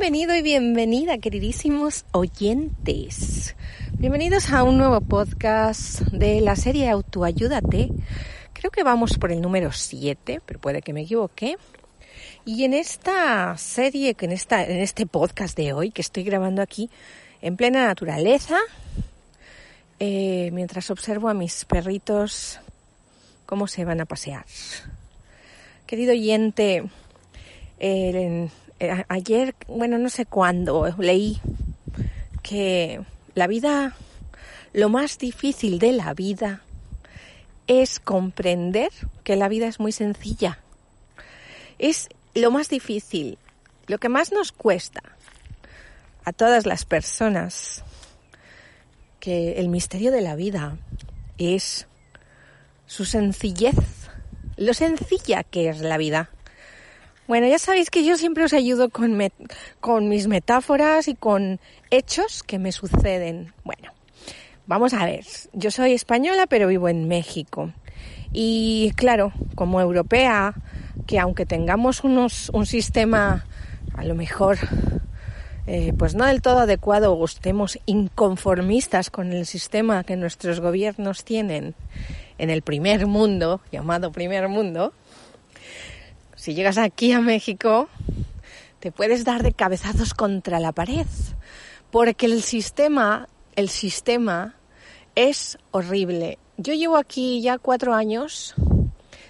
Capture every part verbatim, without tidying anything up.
Bienvenido y bienvenida, queridísimos oyentes. Bienvenidos a un nuevo podcast de la serie Autoayúdate. Creo que vamos por el número siete, pero puede que me equivoque. Y en esta serie, en, esta, en este podcast de hoy que estoy grabando aquí en plena naturaleza, eh, mientras observo a mis perritos cómo se van a pasear. Querido oyente, eh, eh, ayer, bueno, no sé cuándo, leí que la vida, lo más difícil de la vida es comprender que la vida es muy sencilla. Es lo más difícil, lo que más nos cuesta a todas las personas, que el misterio de la vida es su sencillez, lo sencilla que es la vida. Bueno, ya sabéis que yo siempre os ayudo con, me- con mis metáforas y con hechos que me suceden. Bueno, vamos a ver, yo soy española pero vivo en México y claro, como europea, que aunque tengamos unos, un sistema a lo mejor eh, pues no del todo adecuado o estemos inconformistas con el sistema que nuestros gobiernos tienen en el primer mundo, llamado primer mundo, si llegas aquí a México te puedes dar de cabezazos contra la pared porque el sistema, el sistema es horrible. Yo llevo aquí ya cuatro años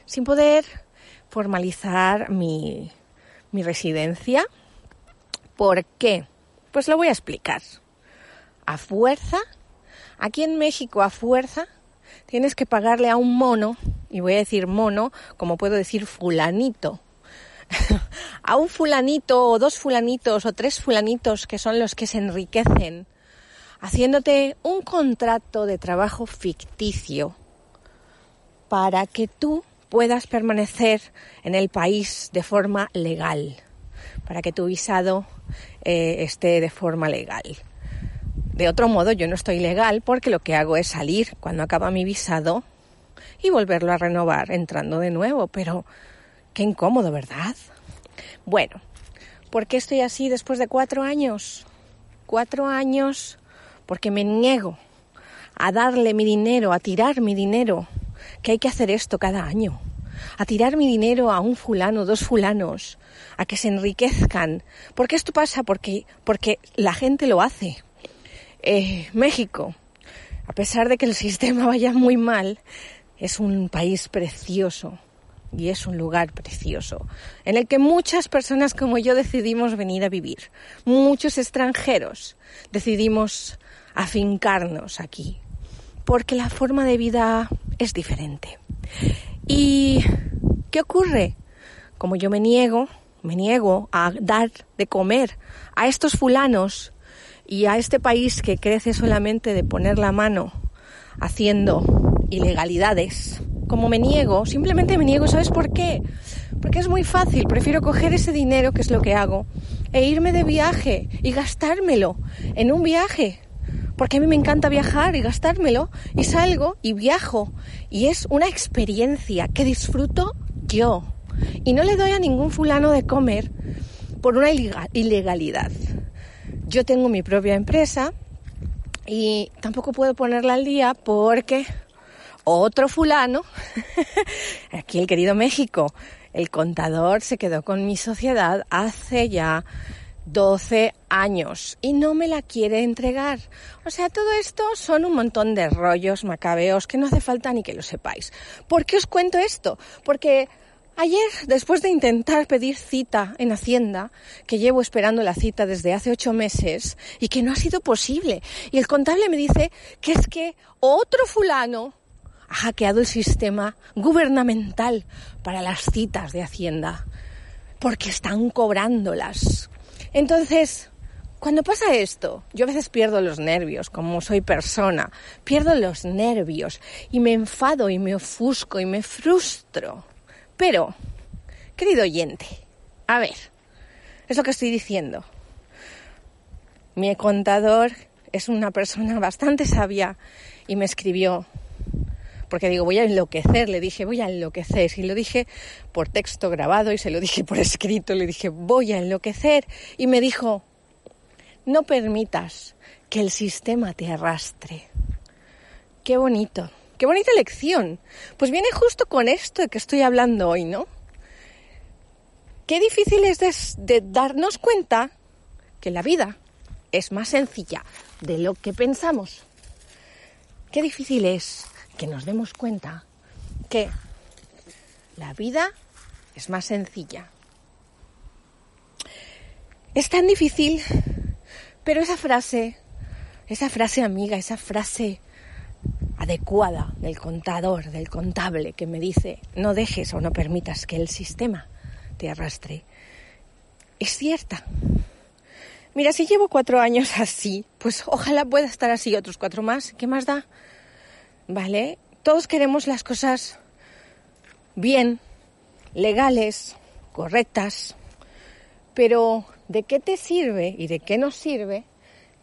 sin poder formalizar mi, mi residencia. ¿Por qué? Pues lo voy a explicar. A fuerza, aquí en México a fuerza, tienes que pagarle a un mono, y voy a decir mono, como puedo decir fulanito, a un fulanito o dos fulanitos o tres fulanitos que son los que se enriquecen, haciéndote un contrato de trabajo ficticio para que tú puedas permanecer en el país de forma legal, para que tu visado eh, esté de forma legal. De otro modo, yo no estoy legal porque lo que hago es salir cuando acaba mi visado y volverlo a renovar entrando de nuevo, pero qué incómodo, ¿verdad? Bueno, ¿por qué estoy así después de cuatro años? Cuatro años porque me niego a darle mi dinero, a tirar mi dinero, que hay que hacer esto cada año, a tirar mi dinero a un fulano, dos fulanos, a que se enriquezcan, porque esto pasa porque, porque la gente lo hace. Eh, México, a pesar de que el sistema vaya muy mal, es un país precioso y es un lugar precioso en el que muchas personas como yo decidimos venir a vivir, muchos extranjeros decidimos afincarnos aquí, porque la forma de vida es diferente. ¿Y qué ocurre? Como yo me niego, me niego a dar de comer a estos fulanos y a este país que crece solamente de poner la mano haciendo ilegalidades, como me niego, simplemente me niego, ¿sabes por qué? Porque es muy fácil, prefiero coger ese dinero, que es lo que hago, e irme de viaje y gastármelo en un viaje. Porque a mí me encanta viajar y gastármelo, y salgo y viajo, y es una experiencia que disfruto yo, y no le doy a ningún fulano de comer por una ilegalidad. Yo tengo mi propia empresa y tampoco puedo ponerla al día porque otro fulano, aquí el querido México, el contador se quedó con mi sociedad hace ya doce años y no me la quiere entregar. O sea, todo esto son un montón de rollos macabeos que no hace falta ni que lo sepáis. ¿Por qué os cuento esto? Porque ayer, después de intentar pedir cita en Hacienda, que llevo esperando la cita desde hace ocho meses y que no ha sido posible, y el contable me dice que es que otro fulano ha hackeado el sistema gubernamental para las citas de Hacienda porque están cobrándolas. Entonces, cuando pasa esto, yo a veces pierdo los nervios, como soy persona, pierdo los nervios y me enfado y me ofusco y me frustro. Pero, querido oyente, a ver, es lo que estoy diciendo. Mi contador es una persona bastante sabia y me escribió porque digo, voy a enloquecer, le dije, voy a enloquecer, y lo dije por texto grabado y se lo dije por escrito, le dije, voy a enloquecer, y me dijo, no permitas que el sistema te arrastre. Qué bonito, qué bonita lección. Pues viene justo con esto de que estoy hablando hoy, ¿no? Qué difícil es de, de darnos cuenta que la vida es más sencilla de lo que pensamos. Qué difícil es que nos demos cuenta que la vida es más sencilla. Es tan difícil, pero esa frase, esa frase amiga, esa frase adecuada del contador, del contable, que me dice, no dejes o no permitas que el sistema te arrastre, es cierta. Mira, si llevo cuatro años así, pues ojalá pueda estar así otros cuatro más. ¿Qué más da? ¿Vale? Todos queremos las cosas bien, legales, correctas, pero ¿de qué te sirve y de qué nos sirve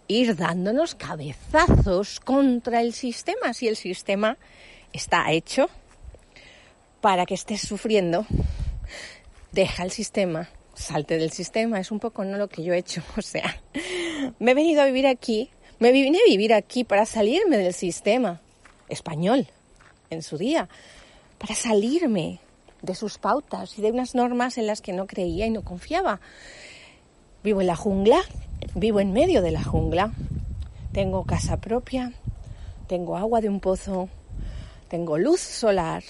ir dándonos cabezazos contra el sistema si el sistema está hecho para que estés sufriendo? Deja el sistema. Salte del sistema, es un poco no lo que yo he hecho, o sea, me he venido a vivir aquí, me vine a vivir aquí para salirme del sistema español en su día, para salirme de sus pautas y de unas normas en las que no creía y no confiaba. Vivo en la jungla, vivo en medio de la jungla, tengo casa propia, tengo agua de un pozo, tengo luz solar,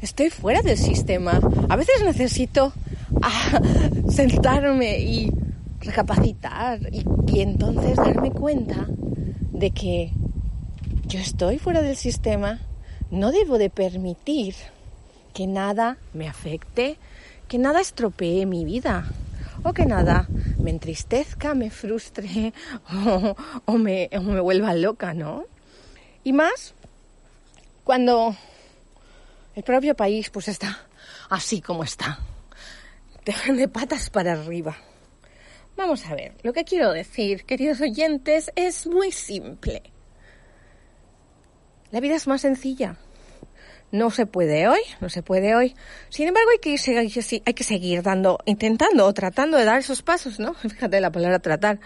estoy fuera del sistema, a veces necesito a sentarme y recapacitar y, y entonces darme cuenta de que yo estoy fuera del sistema, no debo de permitir que nada me afecte, que nada estropee mi vida o que nada me entristezca, me frustre o, o, me, o me vuelva loca, ¿no? Y más cuando el propio país pues está así como está. De patas para arriba. Vamos a ver, lo que quiero decir, queridos oyentes, es muy simple. La vida es más sencilla. No se puede hoy, no se puede hoy. Sin embargo, hay que seguir, hay que seguir dando, intentando o tratando de dar esos pasos, ¿no? Fíjate la palabra tratar.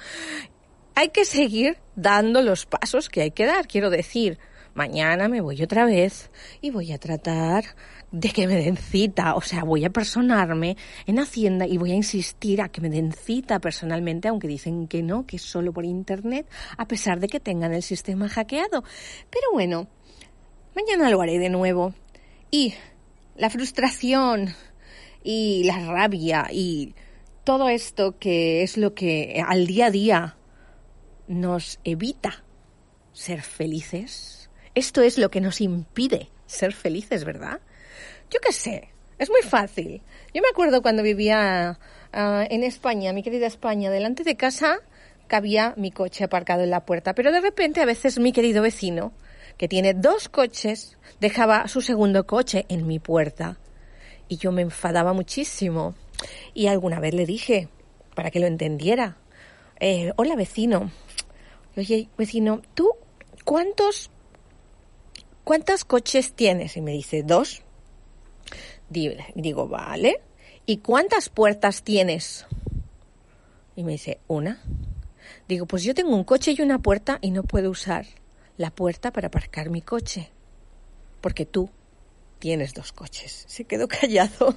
Hay que seguir dando los pasos que hay que dar. Quiero decir, mañana me voy otra vez y voy a tratar de que me den cita. O sea, voy a personarme en Hacienda y voy a insistir a que me den cita personalmente, aunque dicen que no, que es solo por internet, a pesar de que tengan el sistema hackeado. Pero bueno, mañana lo haré de nuevo. Y la frustración y la rabia y todo esto que es lo que al día a día nos evita ser felices. Esto es lo que nos impide ser felices, ¿verdad? Yo qué sé, es muy fácil. Yo me acuerdo cuando vivía uh, en España, mi querida España, delante de casa cabía mi coche aparcado en la puerta. Pero de repente a veces mi querido vecino, que tiene dos coches, dejaba su segundo coche en mi puerta. Y yo me enfadaba muchísimo. Y alguna vez le dije, para que lo entendiera, eh, hola vecino, oye vecino, ¿tú cuántos... ¿Cuántos coches tienes? Y me dice, dos. Digo, vale. ¿Y cuántas puertas tienes? Y me dice, una. Digo, pues yo tengo un coche y una puerta y no puedo usar la puerta para aparcar mi coche. Porque tú tienes dos coches. Se quedó callado.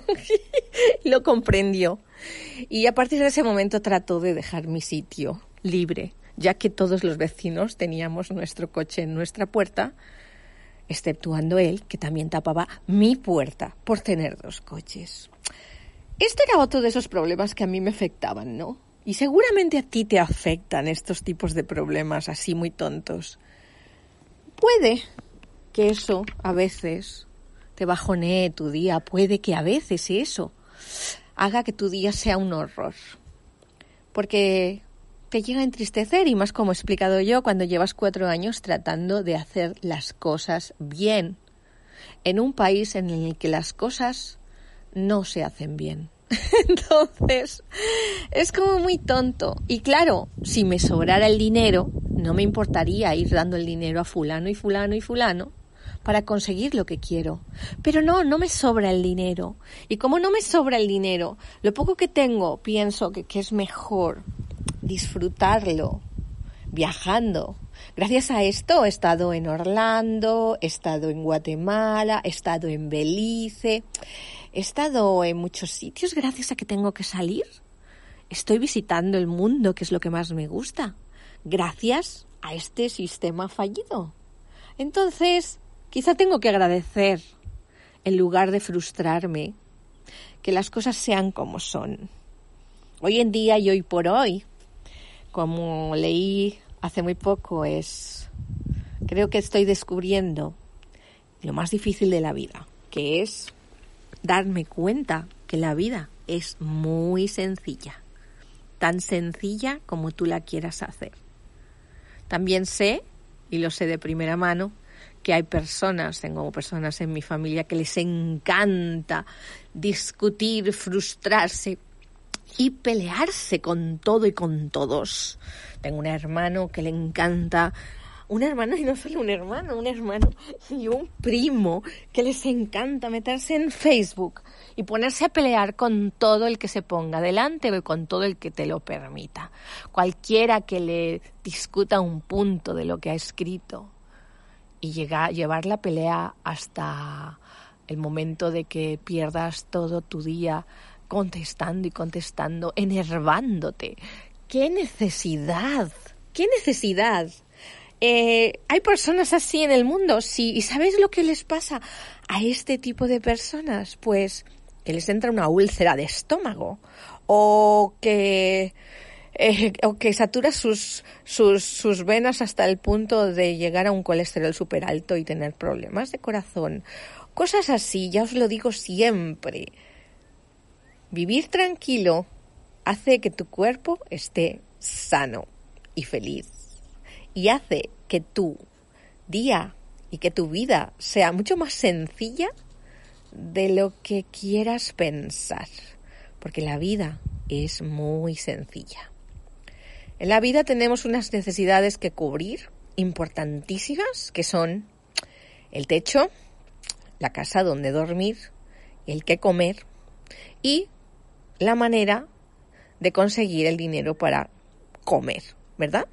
Lo comprendió. Y a partir de ese momento trató de dejar mi sitio libre, ya que todos los vecinos teníamos nuestro coche en nuestra puerta, exceptuando él, que también tapaba mi puerta por tener dos coches. Este era otro de esos problemas que a mí me afectaban, ¿no? Y seguramente a ti te afectan estos tipos de problemas así muy tontos. Puede que eso a veces te bajonee tu día, puede que a veces eso haga que tu día sea un horror. Porque te llega a entristecer, y más como he explicado yo, cuando llevas cuatro años tratando de hacer las cosas bien, en un país en el que las cosas no se hacen bien. Entonces, es como muy tonto. Y claro, si me sobrara el dinero, no me importaría ir dando el dinero a fulano y fulano y fulano para conseguir lo que quiero. Pero no, no me sobra el dinero. Y como no me sobra el dinero, lo poco que tengo pienso que, que es mejor disfrutarlo viajando. Gracias a esto he estado en Orlando, he estado en Guatemala, he estado en Belice, he estado en muchos sitios gracias a que tengo que salir. Estoy visitando el mundo, que es lo que más me gusta, gracias a este sistema fallido. Entonces, quizá tengo que agradecer, en lugar de frustrarme, que las cosas sean como son. Hoy en día y hoy por hoy, como leí hace muy poco, es, creo que estoy descubriendo lo más difícil de la vida, que es darme cuenta que la vida es muy sencilla, tan sencilla como tú la quieras hacer. También sé, y lo sé de primera mano, que hay personas, tengo personas en mi familia que les encanta discutir, frustrarse y pelearse con todo y con todos. Tengo un hermano que le encanta, un hermano y no solo un hermano, un hermano y un primo que les encanta meterse en Facebook y ponerse a pelear con todo el que se ponga delante o con todo el que te lo permita. Cualquiera que le discuta un punto de lo que ha escrito y llega, llevar la pelea hasta el momento de que pierdas todo tu día contestando y contestando, enervándote. ¡Qué necesidad! ¡Qué necesidad! Eh, hay personas así en el mundo, sí. ¿Y sabéis lo que les pasa a este tipo de personas? Pues que les entra una úlcera de estómago o que, eh, o que satura sus, sus, sus venas hasta el punto de llegar a un colesterol súper alto y tener problemas de corazón. Cosas así, ya os lo digo siempre. Vivir tranquilo hace que tu cuerpo esté sano y feliz. Y hace que tu día y que tu vida sea mucho más sencilla de lo que quieras pensar. Porque la vida es muy sencilla. En la vida tenemos unas necesidades que cubrir importantísimas, que son el techo, la casa donde dormir, el qué comer y la manera de conseguir el dinero para comer, ¿verdad?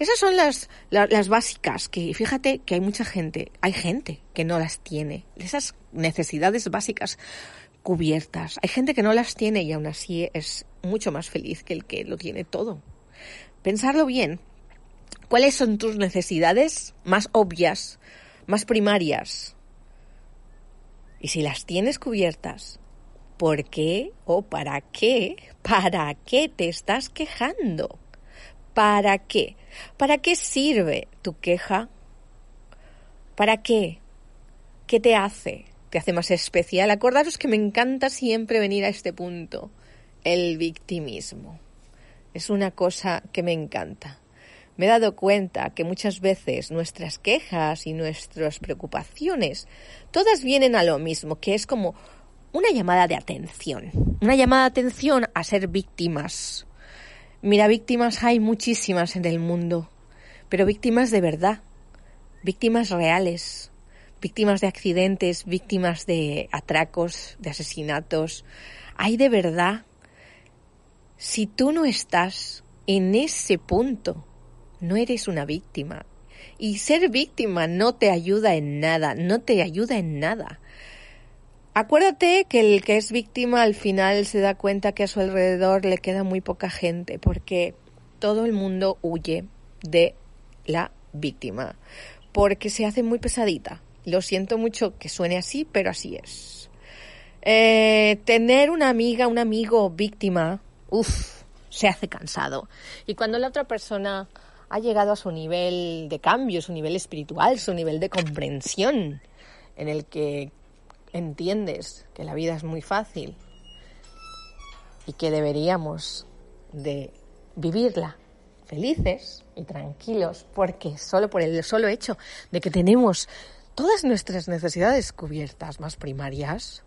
Esas son las, las, las básicas, que fíjate que hay mucha gente, hay gente que no las tiene, esas necesidades básicas cubiertas. Hay gente que no las tiene y aún así es mucho más feliz que el que lo tiene todo. Pensarlo bien, ¿cuáles son tus necesidades más obvias, más primarias? Y si las tienes cubiertas, ¿por qué o para qué, para qué te estás quejando? ¿Para qué? ¿Para qué sirve tu queja? ¿Para qué? ¿Qué te hace? ¿Te hace más especial? Acordaros que me encanta siempre venir a este punto, el victimismo. Es una cosa que me encanta. Me he dado cuenta que muchas veces nuestras quejas y nuestras preocupaciones, todas vienen a lo mismo, que es como una llamada de atención. Una llamada de atención a ser víctimas. Mira, víctimas hay muchísimas en el mundo, pero víctimas de verdad, víctimas reales, víctimas de accidentes, víctimas de atracos, de asesinatos. Hay de verdad. Si tú no estás en ese punto, no eres una víctima. Y ser víctima no te ayuda en nada, no te ayuda en nada. Acuérdate que el que es víctima al final se da cuenta que a su alrededor le queda muy poca gente, porque todo el mundo huye de la víctima, porque se hace muy pesadita. Lo siento mucho que suene así, pero así es. Eh, tener una amiga, un amigo víctima, uff, se hace cansado. Y cuando la otra persona ha llegado a su nivel de cambio, su nivel espiritual, su nivel de comprensión, en el que entiendes que la vida es muy fácil y que deberíamos de vivirla felices y tranquilos, porque solo por el solo hecho de que tenemos todas nuestras necesidades cubiertas más primarias,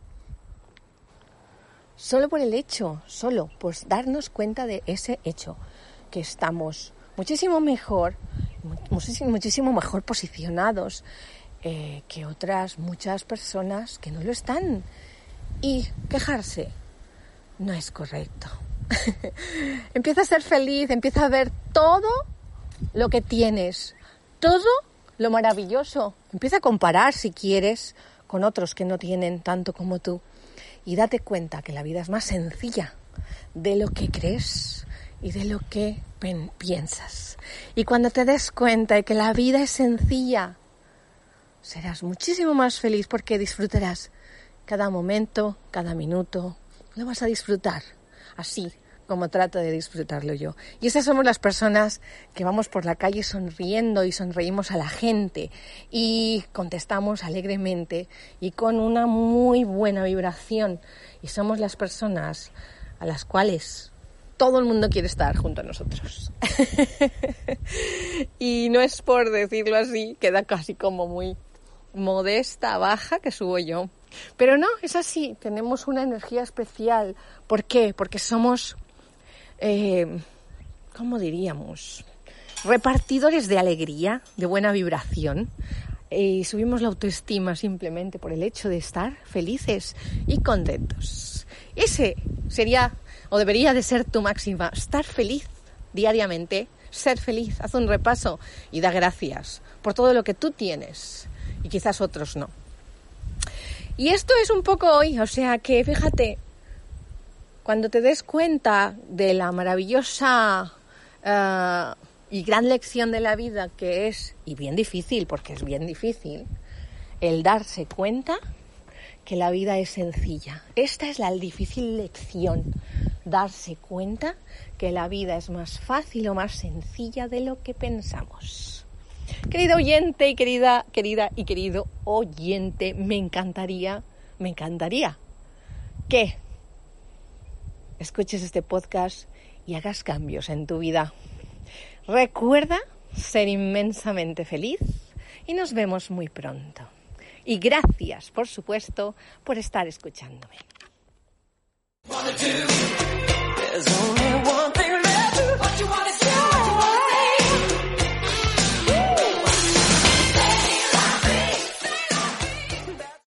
solo por el hecho, solo por darnos cuenta de ese hecho, que estamos muchísimo mejor, muchísimo, muchísimo mejor posicionados eh, que otras muchas personas que no lo están. Y quejarse no es correcto. Empieza a ser feliz, empieza a ver todo lo que tienes, todo lo maravilloso. Empieza a comparar, si quieres, con otros que no tienen tanto como tú. Y date cuenta que la vida es más sencilla de lo que crees y de lo que piensas. Y cuando te des cuenta de que la vida es sencilla, serás muchísimo más feliz porque disfrutarás cada momento, cada minuto. Lo vas a disfrutar así como trato de disfrutarlo yo. Y esas somos las personas que vamos por la calle sonriendo y sonreímos a la gente y contestamos alegremente y con una muy buena vibración. Y somos las personas a las cuales todo el mundo quiere estar junto a nosotros. Y no es por decirlo así, queda casi como muy modesta, baja, que subo yo. Pero no, es así, tenemos una energía especial. ¿Por qué? Porque somos... Eh, ¿cómo diríamos? Repartidores de alegría, de buena vibración, y eh, subimos la autoestima simplemente por el hecho de estar felices y contentos. Ese sería, o debería de ser, tu máxima: estar feliz diariamente, ser feliz. Haz un repaso y da gracias por todo lo que tú tienes y quizás otros no. Y esto es un poco hoy, o sea que fíjate, cuando te des cuenta de la maravillosa uh, y gran lección de la vida que es, y bien difícil, porque es bien difícil, el darse cuenta que la vida es sencilla. Esta es la difícil lección, darse cuenta que la vida es más fácil o más sencilla de lo que pensamos. Querido oyente y querida, querida y querido oyente, me encantaría, me encantaría que escuches este podcast y hagas cambios en tu vida. Recuerda ser inmensamente feliz y nos vemos muy pronto. Y gracias, por supuesto, por estar escuchándome.